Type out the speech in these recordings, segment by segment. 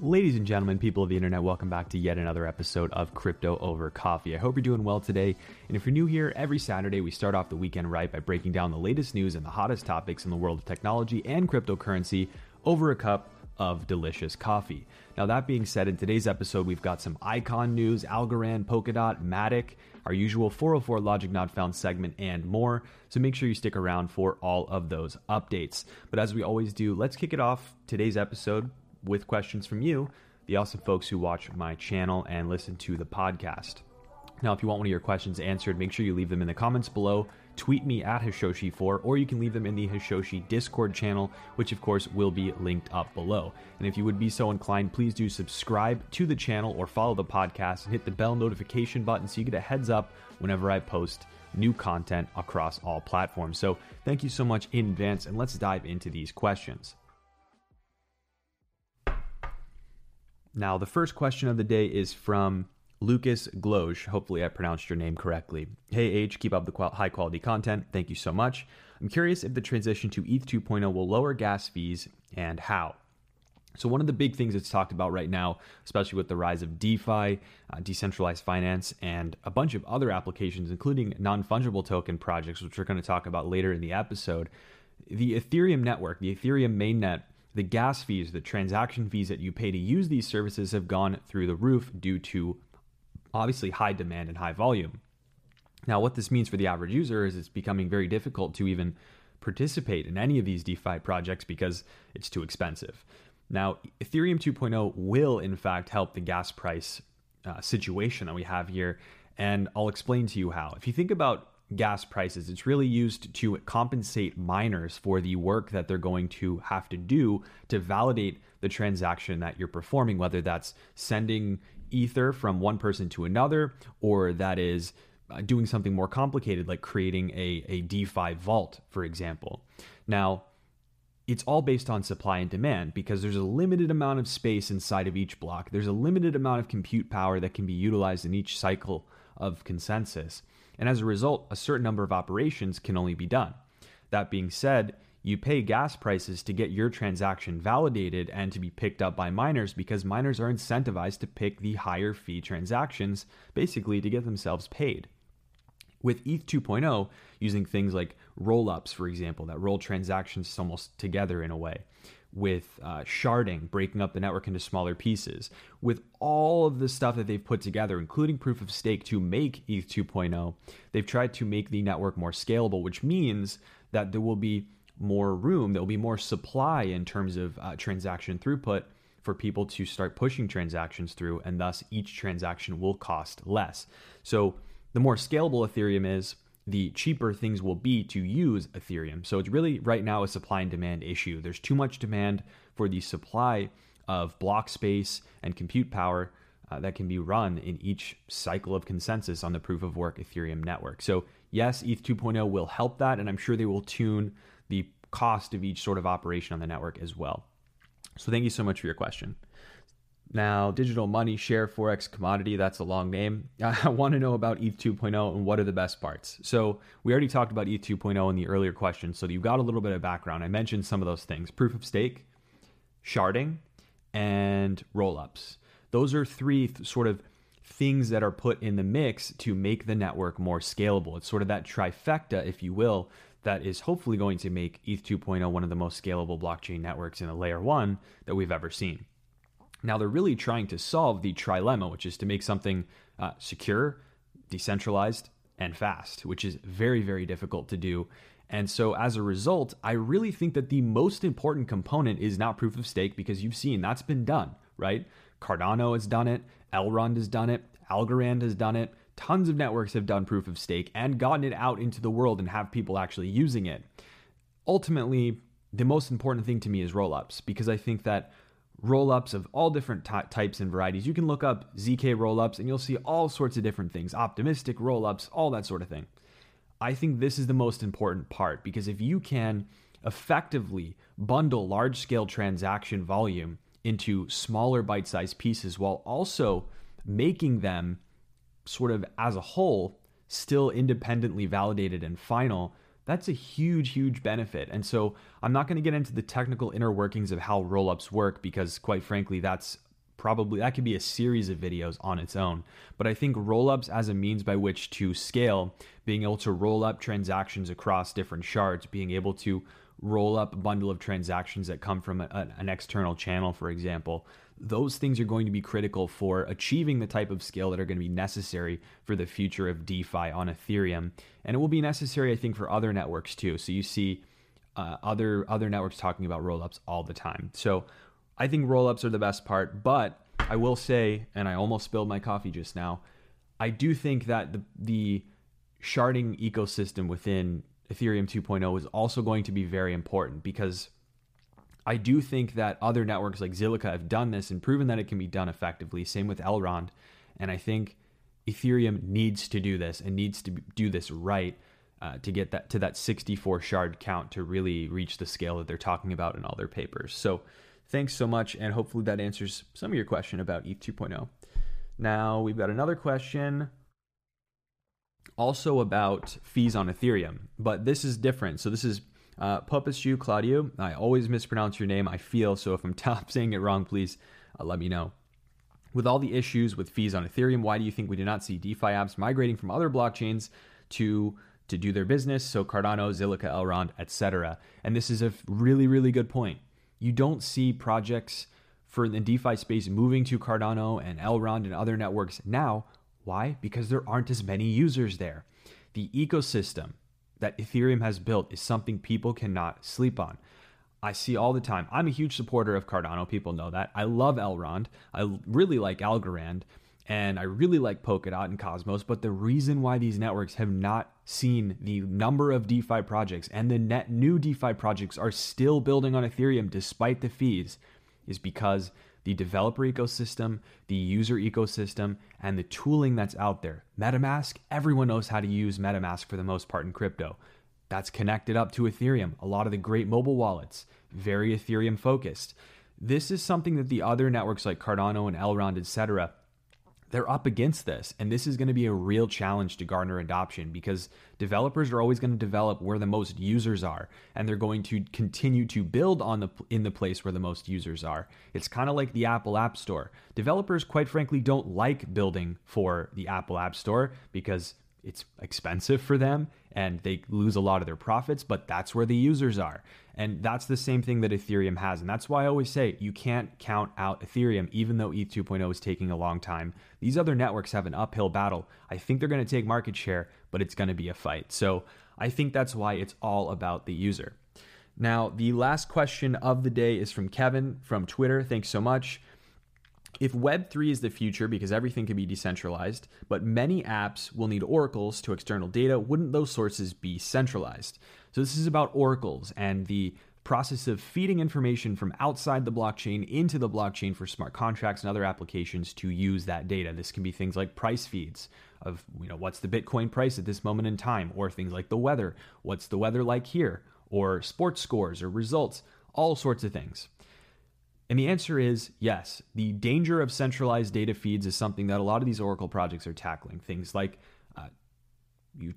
Ladies and gentlemen, people of the internet, welcome back to yet another episode of Crypto Over Coffee. I hope you're doing well today. And if you're new here, every Saturday we start off the weekend right by breaking down the latest news and the hottest topics in the world of technology and cryptocurrency over a cup of delicious coffee. Now, that being said, in today's episode, we've got some Icon news, Algorand, Polkadot, Matic, our usual 404 Logic Not Found segment, and more. So make sure you stick around for all of those updates. But as we always do, let's kick it off today's episode with questions from you, the awesome folks who watch my channel and listen to the podcast. Now, if you want one of your questions answered, make sure you leave them in the comments below. Tweet me at Hishoshi4, or you can leave them in the Hishoshi Discord channel, which of course will be linked up below. And if you would be so inclined, please do subscribe to the channel or follow the podcast and hit the bell notification button so you get a heads up whenever I post new content across all platforms. So thank you so much in advance, and let's dive into these questions. Now, the first question of the day is from Lucas Gloge. Hopefully I pronounced your name correctly. Hey, H, keep up the high quality content. Thank you so much. I'm curious if the transition to ETH 2.0 will lower gas fees and how. So one of the big things that's talked about right now, especially with the rise of DeFi, decentralized finance, and a bunch of other applications, including non-fungible token projects, which we're going to talk about later in the episode, the Ethereum network, the Ethereum mainnet, the gas fees, the transaction fees that you pay to use these services have gone through the roof due to obviously high demand and high volume. Now, what this means for the average user is it's becoming very difficult to even participate in any of these DeFi projects because it's too expensive. Now, Ethereum 2.0 will, in fact, help the gas price situation that we have here, and I'll explain to you how. If you think about gas prices, it's really used to compensate miners for the work that they're going to have to do to validate the transaction that you're performing, whether that's sending ether from one person to another, or that is doing something more complicated like creating a DeFi vault, for example. Now, it's all based on supply and demand because there's a limited amount of space inside of each block. There's a limited amount of compute power that can be utilized in each cycle of consensus. And as a result, a certain number of operations can only be done. That being said, you pay gas prices to get your transaction validated and to be picked up by miners because miners are incentivized to pick the higher fee transactions, basically to get themselves paid. With ETH 2.0, using things like rollups, for example, that roll transactions almost together in a way, with sharding, breaking up the network into smaller pieces, with all of the stuff that they've put together, including proof of stake to make ETH 2.0, they've tried to make the network more scalable, which means that there will be more room, there will be more supply in terms of transaction throughput for people to start pushing transactions through, and thus each transaction will cost less. So the more scalable Ethereum is, the cheaper things will be to use Ethereum. So it's really right now a supply and demand issue. There's too much demand for the supply of block space and compute power that can be run in each cycle of consensus on the proof of work Ethereum network. So yes, ETH 2.0 will help that, and I'm sure they will tune the cost of each sort of operation on the network as well. So thank you so much for your question. Now, digital money, share, forex, commodity, that's a long name. I want to know about ETH 2.0 and what are the best parts. So we already talked about ETH 2.0 in the earlier question, so you've got a little bit of background. I mentioned some of those things: proof of stake, sharding, and rollups. Those are three sort of things that are put in the mix to make the network more scalable. It's sort of that trifecta, if you will, that is hopefully going to make ETH 2.0 one of the most scalable blockchain networks in a layer one that we've ever seen. Now, they're really trying to solve the trilemma, which is to make something secure, decentralized, and fast, which is very, very difficult to do. And so as a result, I really think that the most important component is not proof of stake, because you've seen that's been done, right? Cardano has done it. Elrond has done it. Algorand has done it. Tons of networks have done proof of stake and gotten it out into the world and have people actually using it. Ultimately, the most important thing to me is rollups, because I think that rollups of all different types and varieties. You can look up ZK rollups and you'll see all sorts of different things, optimistic rollups, all that sort of thing. I think this is the most important part, because if you can effectively bundle large-scale transaction volume into smaller bite-sized pieces while also making them sort of as a whole still independently validated and final, That's a huge, huge benefit. And so I'm not going to get into the technical inner workings of how rollups work, because quite frankly, that's probably, that could be a series of videos on its own. But I think rollups as a means by which to scale, being able to roll up transactions across different shards, being able to roll up a bundle of transactions that come from an external channel, for example, those things are going to be critical for achieving the type of scale that are going to be necessary for the future of DeFi on Ethereum. And it will be necessary, I think, for other networks too. So you see other networks talking about rollups all the time. So I think rollups are the best part, but I will say, and I almost spilled my coffee just now, I do think that the sharding ecosystem within Ethereum 2.0 is also going to be very important, because I do think that other networks like Zilliqa have done this and proven that it can be done effectively. Same with Elrond. And I think Ethereum needs to do this and needs to do this right to get that to that 64 shard count to really reach the scale that they're talking about in all their papers. So thanks so much. And hopefully that answers some of your question about ETH 2.0. Now we've got another question also about fees on Ethereum, but this is different. So this is Pupishu Claudio. I always mispronounce your name, I feel. So if I'm saying it wrong, please let me know. With all the issues with fees on Ethereum, why do you think we do not see DeFi apps migrating from other blockchains to do their business? So Cardano, Zilliqa, Elrond, etc. And this is a really, really good point. You don't see projects for the DeFi space moving to Cardano and Elrond and other networks now. Why? Because there aren't as many users there. The ecosystem that Ethereum has built is something people cannot sleep on. I see all the time. I'm a huge supporter of Cardano. People know that. I love Elrond. I really like Algorand, and I really like Polkadot and Cosmos. But the reason why these networks have not seen the number of DeFi projects, and the net new DeFi projects are still building on Ethereum despite the fees, is because the developer ecosystem, the user ecosystem, and the tooling that's out there. MetaMask, everyone knows how to use MetaMask for the most part in crypto. That's connected up to Ethereum. A lot of the great mobile wallets, very Ethereum focused. This is something that the other networks like Cardano and Elrond, etc., they're up against this. And this is going to be a real challenge to garner adoption, because developers are always going to develop where the most users are, and they're going to continue to build on in the place where the most users are. It's kind of like the Apple App Store. Developers, quite frankly, don't like building for the Apple App Store because it's expensive for them and they lose a lot of their profits, but that's where the users are. And that's the same thing that Ethereum has. And that's why I always say you can't count out Ethereum, even though ETH 2.0 is taking a long time. These other networks have an uphill battle. I think they're going to take market share, but it's going to be a fight. So I think that's why it's all about the user. Now, the last question of the day is from Kevin from Twitter. Thanks so much. If Web3 is the future because everything can be decentralized, but many apps will need oracles to external data, wouldn't those sources be centralized? So this is about oracles and the process of feeding information from outside the blockchain into the blockchain for smart contracts and other applications to use that data. This can be things like price feeds of, you know, what's the Bitcoin price at this moment in time, or things like the weather. What's the weather like here? Or sports scores or results, all sorts of things. And the answer is yes. The danger of centralized data feeds is something that a lot of these oracle projects are tackling. Things like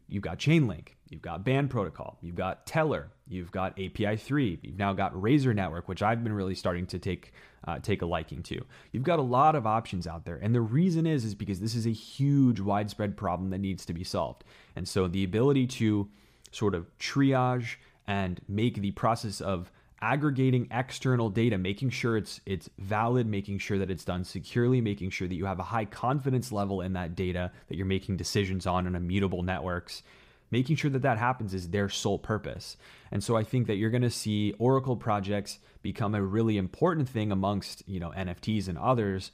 You've got Chainlink, you've got Band Protocol, you've got Teller, you've got API3, you've now got Razor Network, which I've been really starting to take a liking to. You've got a lot of options out there. And the reason is because this is a huge widespread problem that needs to be solved. And so the ability to sort of triage and make the process of aggregating external data, making sure it's valid, making sure that it's done securely, making sure that you have a high confidence level in that data that you're making decisions on immutable networks, making sure that that happens is their sole purpose. And so I think that you're going to see oracle projects become a really important thing amongst, you know, NFTs and others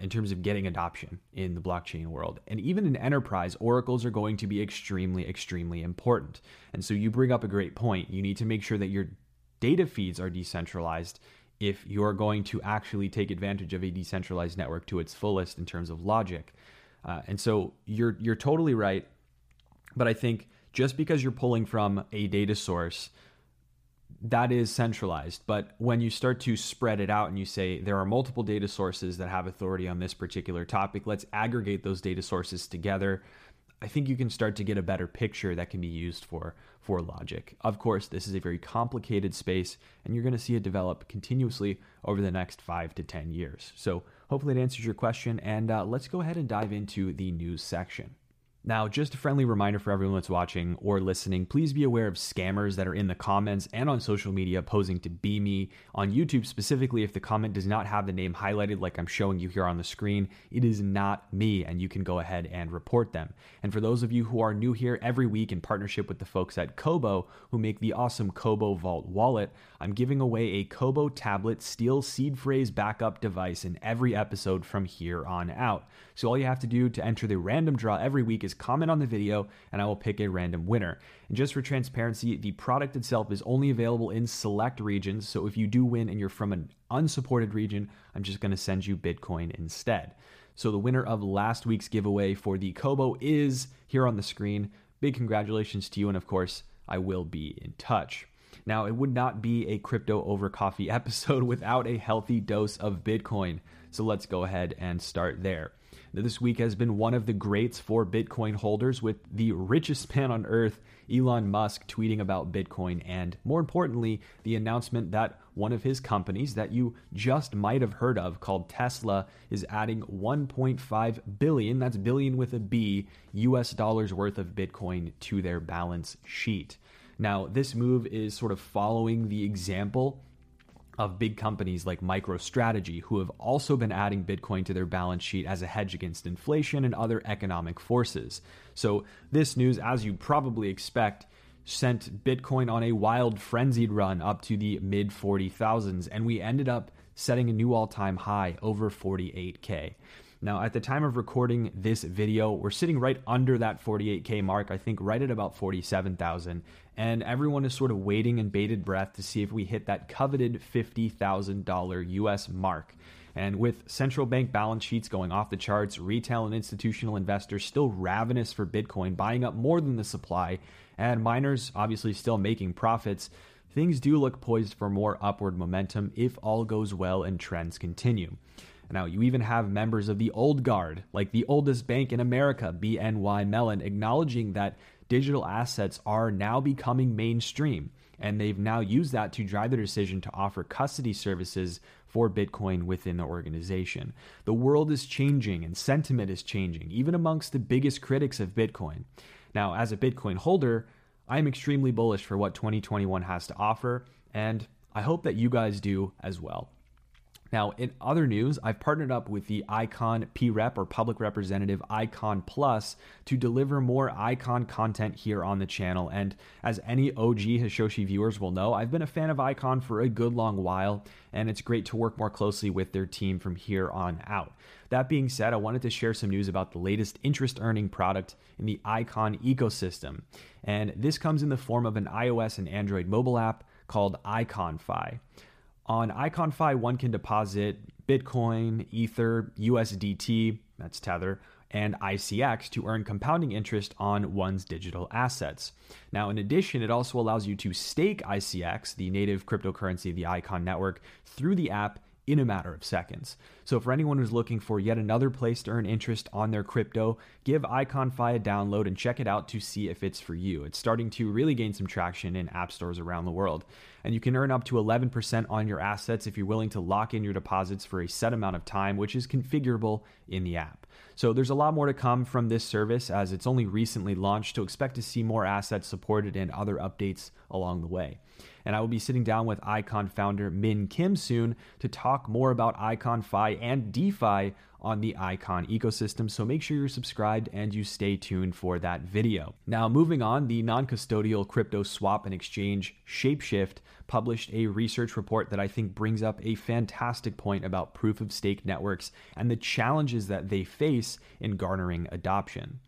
in terms of getting adoption in the blockchain world. And even in enterprise, oracles are going to be extremely, extremely important. And so you bring up a great point. You need to make sure that you're data feeds are decentralized if you're going to actually take advantage of a decentralized network to its fullest in terms of logic. And so you're totally right. But I think just because you're pulling from a data source, that is centralized. But when you start to spread it out and you say there are multiple data sources that have authority on this particular topic, let's aggregate those data sources together. I think you can start to get a better picture that can be used for logic. Of course, this is a very complicated space, and you're going to see it develop continuously over the next 5 to 10 years. So hopefully it answers your question, and let's go ahead and dive into the news section. Now, just a friendly reminder for everyone that's watching or listening, please be aware of scammers that are in the comments and on social media posing to be me. On YouTube specifically, if the comment does not have the name highlighted like I'm showing you here on the screen, it is not me, and you can go ahead and report them. And for those of you who are new here, every week in partnership with the folks at Kobo, who make the awesome Kobo Vault wallet, I'm giving away a Kobo tablet steel seed phrase backup device in every episode from here on out. So all you have to do to enter the random draw every week is comment on the video, and I will pick a random winner. And just for transparency, the product itself is only available in select regions, so if you do win and you're from an unsupported region, I'm just going to send you Bitcoin instead. So the winner of last week's giveaway for the Kobo is here on the screen. Big congratulations to you, and of course, I will be in touch. Now, it would not be a Crypto Over Coffee episode without a healthy dose of Bitcoin, so let's go ahead and start there. This week has been one of the greats for Bitcoin holders, with the richest man on earth, Elon Musk, tweeting about Bitcoin, and more importantly, the announcement that one of his companies that you just might have heard of called Tesla is adding 1.5 billion, that's billion with a B, US dollars worth of Bitcoin to their balance sheet. Now, this move is sort of following the example of big companies like MicroStrategy, who have also been adding Bitcoin to their balance sheet as a hedge against inflation and other economic forces. So this news, as you probably expect, sent Bitcoin on a wild, frenzied run up to the mid-40,000s, and we ended up setting a new all-time high over 48K. Now, at the time of recording this video, we're sitting right under that 48K mark, I think right at about 47,000, and everyone is sort of waiting in bated breath to see if we hit that coveted $50,000 US mark. And with central bank balance sheets going off the charts, retail and institutional investors still ravenous for Bitcoin, buying up more than the supply, and miners obviously still making profits, things do look poised for more upward momentum if all goes well and trends continue. Now, you even have members of the old guard, like the oldest bank in America, BNY Mellon, acknowledging that digital assets are now becoming mainstream, and they've now used that to drive their decision to offer custody services for Bitcoin within the organization. The world is changing and sentiment is changing, even amongst the biggest critics of Bitcoin. Now, as a Bitcoin holder, I'm extremely bullish for what 2021 has to offer, and I hope that you guys do as well. Now, in other news, I've partnered up with the Icon PREP, or Public Representative Icon Plus, to deliver more Icon content here on the channel. And as any OG Hishoshi viewers will know, I've been a fan of Icon for a good long while, and it's great to work more closely with their team from here on out. That being said, I wanted to share some news about the latest interest-earning product in the Icon ecosystem. And this comes in the form of an iOS and Android mobile app called IconFi. On IconFi, one can deposit Bitcoin, Ether, USDT, that's Tether, and ICX to earn compounding interest on one's digital assets. Now, in addition, it also allows you to stake ICX, the native cryptocurrency of the Icon network, through the app in a matter of seconds. So for anyone who's looking for yet another place to earn interest on their crypto, give IconFi a download and check it out to see if it's for you. It's starting to really gain some traction in app stores around the world. And you can earn up to 11% on your assets if you're willing to lock in your deposits for a set amount of time, which is configurable in the app. So there's a lot more to come from this service, as it's only recently launched, so expect to see more assets supported and other updates along the way. And I will be sitting down with Icon founder Min Kim soon to talk more about IconFi and DeFi on the Icon ecosystem, so make sure you're subscribed and you stay tuned for that video. Now, moving on, the non-custodial crypto swap and exchange Shapeshift published a research report that I think brings up a fantastic point about proof-of-stake networks and the challenges that they face in garnering adoption.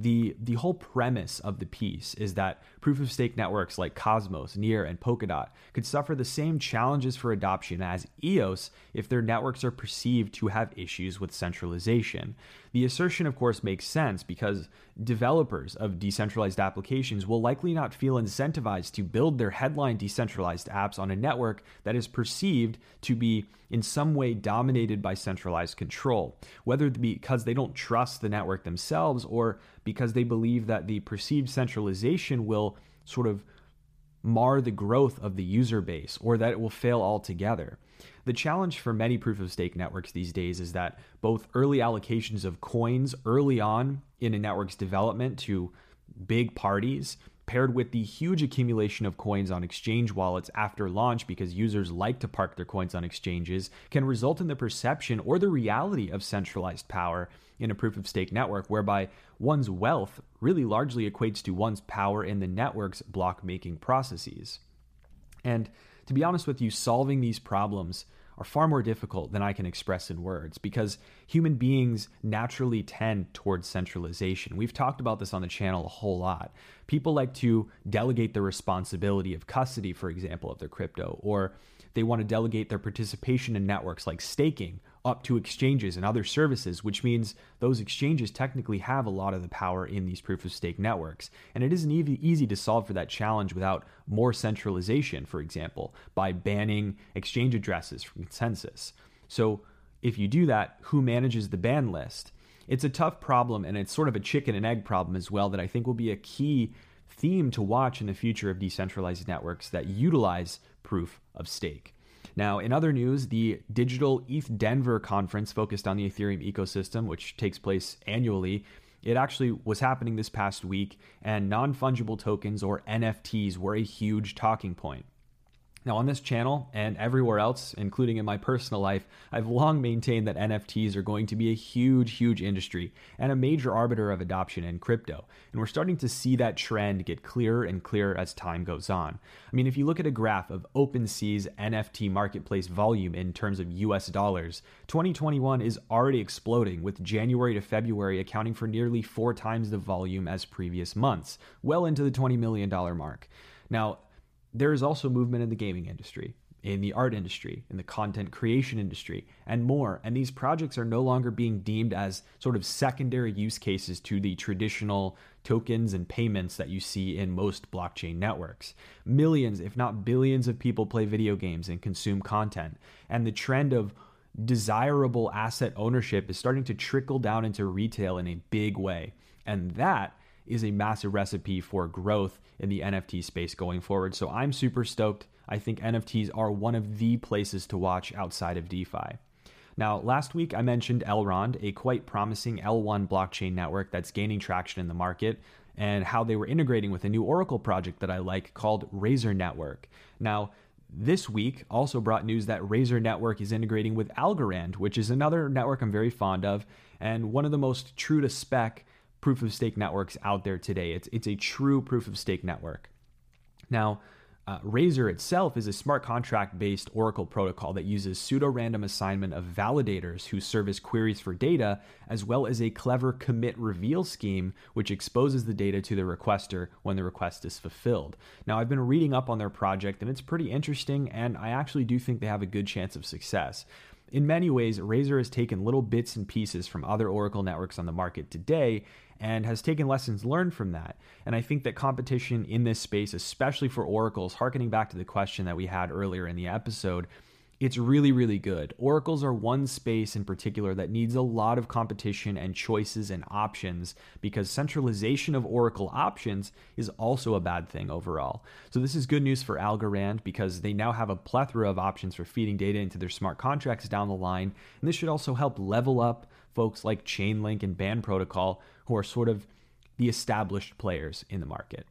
The whole premise of the piece is that proof-of-stake networks like Cosmos, Near, and Polkadot could suffer the same challenges for adoption as EOS if their networks are perceived to have issues with centralization. The assertion, of course, makes sense because developers of decentralized applications will likely not feel incentivized to build their headline decentralized apps on a network that is perceived to be in some way dominated by centralized control, whether because they don't trust the network themselves or because they believe that the perceived centralization will sort of mar the growth of the user base or that it will fail altogether. The challenge for many proof-of-stake networks these days is that both early allocations of coins early on in a network's development to big parties paired with the huge accumulation of coins on exchange wallets after launch because users like to park their coins on exchanges can result in the perception or the reality of centralized power in a proof-of-stake network, whereby one's wealth really largely equates to one's power in the network's block-making processes. And to be honest with you, solving these problems are far more difficult than I can express in words because human beings naturally tend towards centralization. We've talked about this on the channel a whole lot. People like to delegate the responsibility of custody, for example, of their crypto, or they want to delegate their participation in networks like staking up to exchanges and other services, which means those exchanges technically have a lot of the power in these proof-of-stake networks. And it isn't even easy to solve for that challenge without more centralization, for example, by banning exchange addresses from consensus. So if you do that, who manages the ban list? It's a tough problem, and it's sort of a chicken and egg problem as well that I think will be a key theme to watch in the future of decentralized networks that utilize proof of stake. Now, in other news, the digital ETH Denver conference focused on the Ethereum ecosystem, which takes place annually. It actually was happening this past week, and non-fungible tokens, or NFTs, were a huge talking point. Now, on this channel and everywhere else, including in my personal life, I've long maintained that NFTs are going to be a huge, huge industry and a major arbiter of adoption in crypto. And we're starting to see that trend get clearer and clearer as time goes on. I mean, if you look at a graph of OpenSea's NFT marketplace volume in terms of US dollars, 2021 is already exploding, with January to February accounting for nearly 4 times the volume as previous months, well into the $20 million mark. Now, there is also movement in the gaming industry, in the art industry, in the content creation industry, and more. And these projects are no longer being deemed as sort of secondary use cases to the traditional tokens and payments that you see in most blockchain networks. Millions, if not billions, of people play video games and consume content. And the trend of desirable asset ownership is starting to trickle down into retail in a big way. And that is a massive recipe for growth in the NFT space going forward. So I'm super stoked. I think NFTs are one of the places to watch outside of DeFi. Now, last week I mentioned Elrond, a quite promising L1 blockchain network that's gaining traction in the market, and how they were integrating with a new Oracle project that I like called Razor Network. Now, this week also brought news that Razor Network is integrating with Algorand, which is another network I'm very fond of, and one of the most true to spec proof of stake networks out there today. It's a true proof of stake network. Now, Razor itself is a smart contract based Oracle protocol that uses pseudo random assignment of validators who serve as queries for data, as well as a clever commit reveal scheme, which exposes the data to the requester when the request is fulfilled. Now, I've been reading up on their project, and it's pretty interesting, and I actually do think they have a good chance of success. In many ways, Razor has taken little bits and pieces from other Oracle networks on the market today and has taken lessons learned from that. And I think that competition in this space, especially for Oracles, harkening back to the question that we had earlier in the episode, it's really, really good. Oracles are one space in particular that needs a lot of competition and choices and options, because centralization of Oracle options is also a bad thing overall. So this is good news for Algorand, because they now have a plethora of options for feeding data into their smart contracts down the line. And this should also help level up folks like Chainlink and Band Protocol, who are sort of the established players in the market.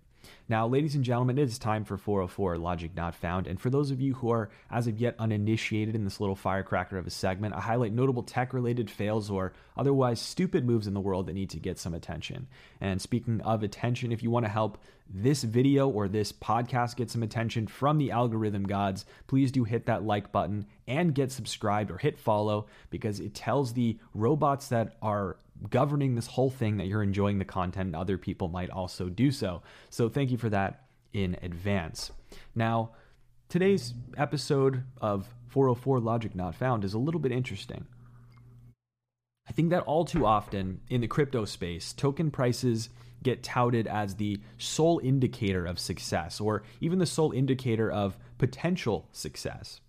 Now, ladies and gentlemen, it is time for 404 Logic Not Found. And for those of you who are, as of yet, uninitiated in this little firecracker of a segment, I highlight notable tech-related fails or otherwise stupid moves in the world that need to get some attention. And speaking of attention, if you want to help this video or this podcast gets some attention from the algorithm gods, please do hit that like button and get subscribed or hit follow, because it tells the robots that are governing this whole thing that you're enjoying the content and other people might also do so. So thank you for that in advance. Now, today's episode of 404 Logic Not Found is a little bit interesting. I think that all too often in the crypto space, token prices get touted as the sole indicator of success, or even the sole indicator of potential success.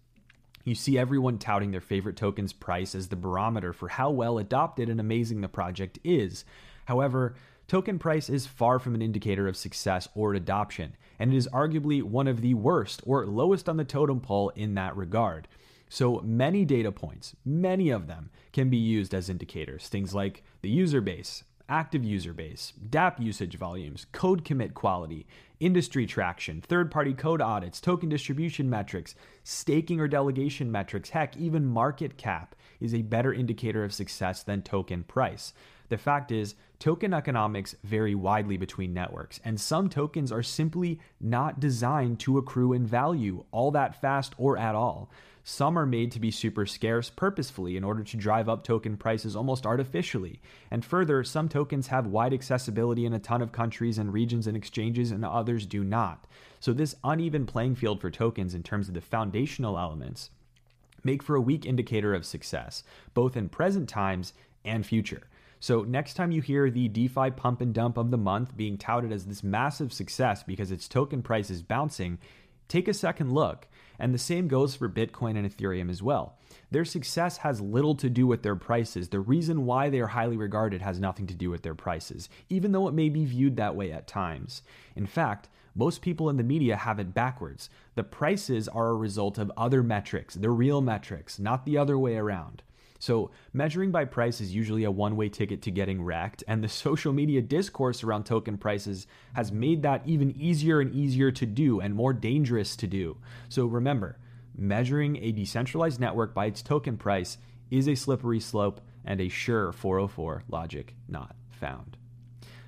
You see everyone touting their favorite token's price as the barometer for how well adopted and amazing the project is. However, token price is far from an indicator of success or adoption, and it is arguably one of the worst or lowest on the totem pole in that regard. So many data points, many of them, can be used as indicators. Things like the user base, active user base, dApp usage volumes, code commit quality, industry traction, third-party code audits, token distribution metrics, staking or delegation metrics, heck, even market cap is a better indicator of success than token price. The fact is, token economics vary widely between networks, and some tokens are simply not designed to accrue in value all that fast or at all. Some are made to be super scarce purposefully in order to drive up token prices almost artificially. And further, some tokens have wide accessibility in a ton of countries and regions and exchanges, and others do not. So this uneven playing field for tokens in terms of the foundational elements make for a weak indicator of success, both in present times and future. So next time you hear the DeFi pump and dump of the month being touted as this massive success because its token price is bouncing, take a second look. And the same goes for Bitcoin and Ethereum as well. Their success has little to do with their prices. The reason why they are highly regarded has nothing to do with their prices, even though it may be viewed that way at times. In fact, most people in the media have it backwards. The prices are a result of other metrics, the real metrics, not the other way around. So measuring by price is usually a one-way ticket to getting wrecked, and the social media discourse around token prices has made that even easier and easier to do and more dangerous to do. So remember, measuring a decentralized network by its token price is a slippery slope and a sure 404 logic not found.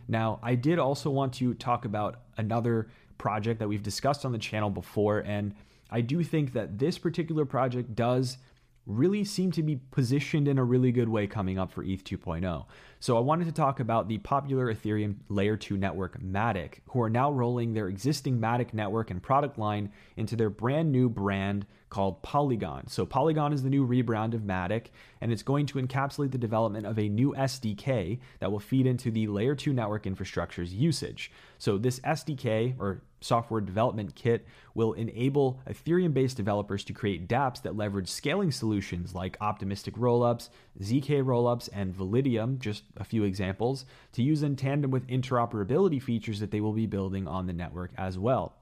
Now, I did also want to talk about another project that we've discussed on the channel before, and I do think that this particular project does really seem to be positioned in a really good way coming up for ETH 2.0. So I wanted to talk about the popular Ethereum Layer 2 network Matic, who are now rolling their existing Matic network and product line into their brand new brand called Polygon. So Polygon is the new rebrand of Matic, and it's going to encapsulate the development of a new SDK that will feed into the Layer 2 network infrastructure's usage. So this SDK, or software development kit, will enable Ethereum-based developers to create dApps that leverage scaling solutions like Optimistic Rollups, ZK Rollups, and Validium, just a few examples, to use in tandem with interoperability features that they will be building on the network as well.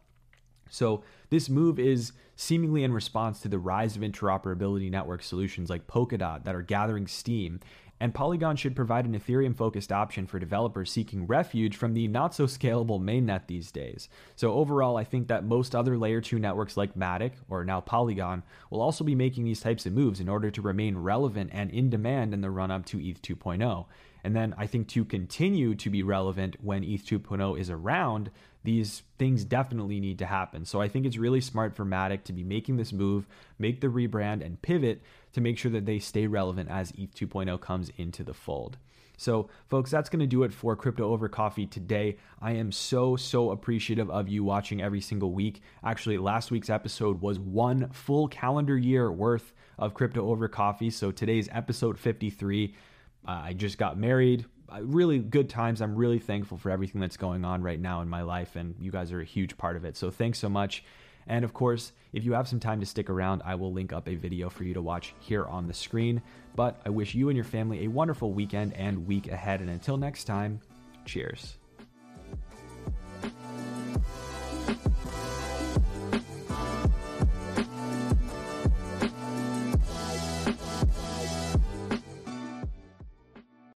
So this move is seemingly in response to the rise of interoperability network solutions like Polkadot that are gathering steam, and Polygon should provide an Ethereum-focused option for developers seeking refuge from the not-so-scalable mainnet these days. So overall, I think that most other Layer 2 networks like Matic, or now Polygon, will also be making these types of moves in order to remain relevant and in demand in the run-up to ETH 2.0. And then I think to continue to be relevant when ETH 2.0 is around, these things definitely need to happen. So I think it's really smart for Matic to be making this move, make the rebrand, and pivot to make sure that they stay relevant as ETH 2.0 comes into the fold. So folks, that's going to do it for Crypto Over Coffee today. I am so appreciative of you watching every single week. Actually, last week's episode was one full calendar year worth of Crypto Over Coffee. So today's episode 53. I just got married. Really good times. I'm really thankful for everything that's going on right now in my life, and you guys are a huge part of it. So thanks so much. And of course, if you have some time to stick around, I will link up a video for you to watch here on the screen. But I wish you and your family a wonderful weekend and week ahead. And until next time, cheers.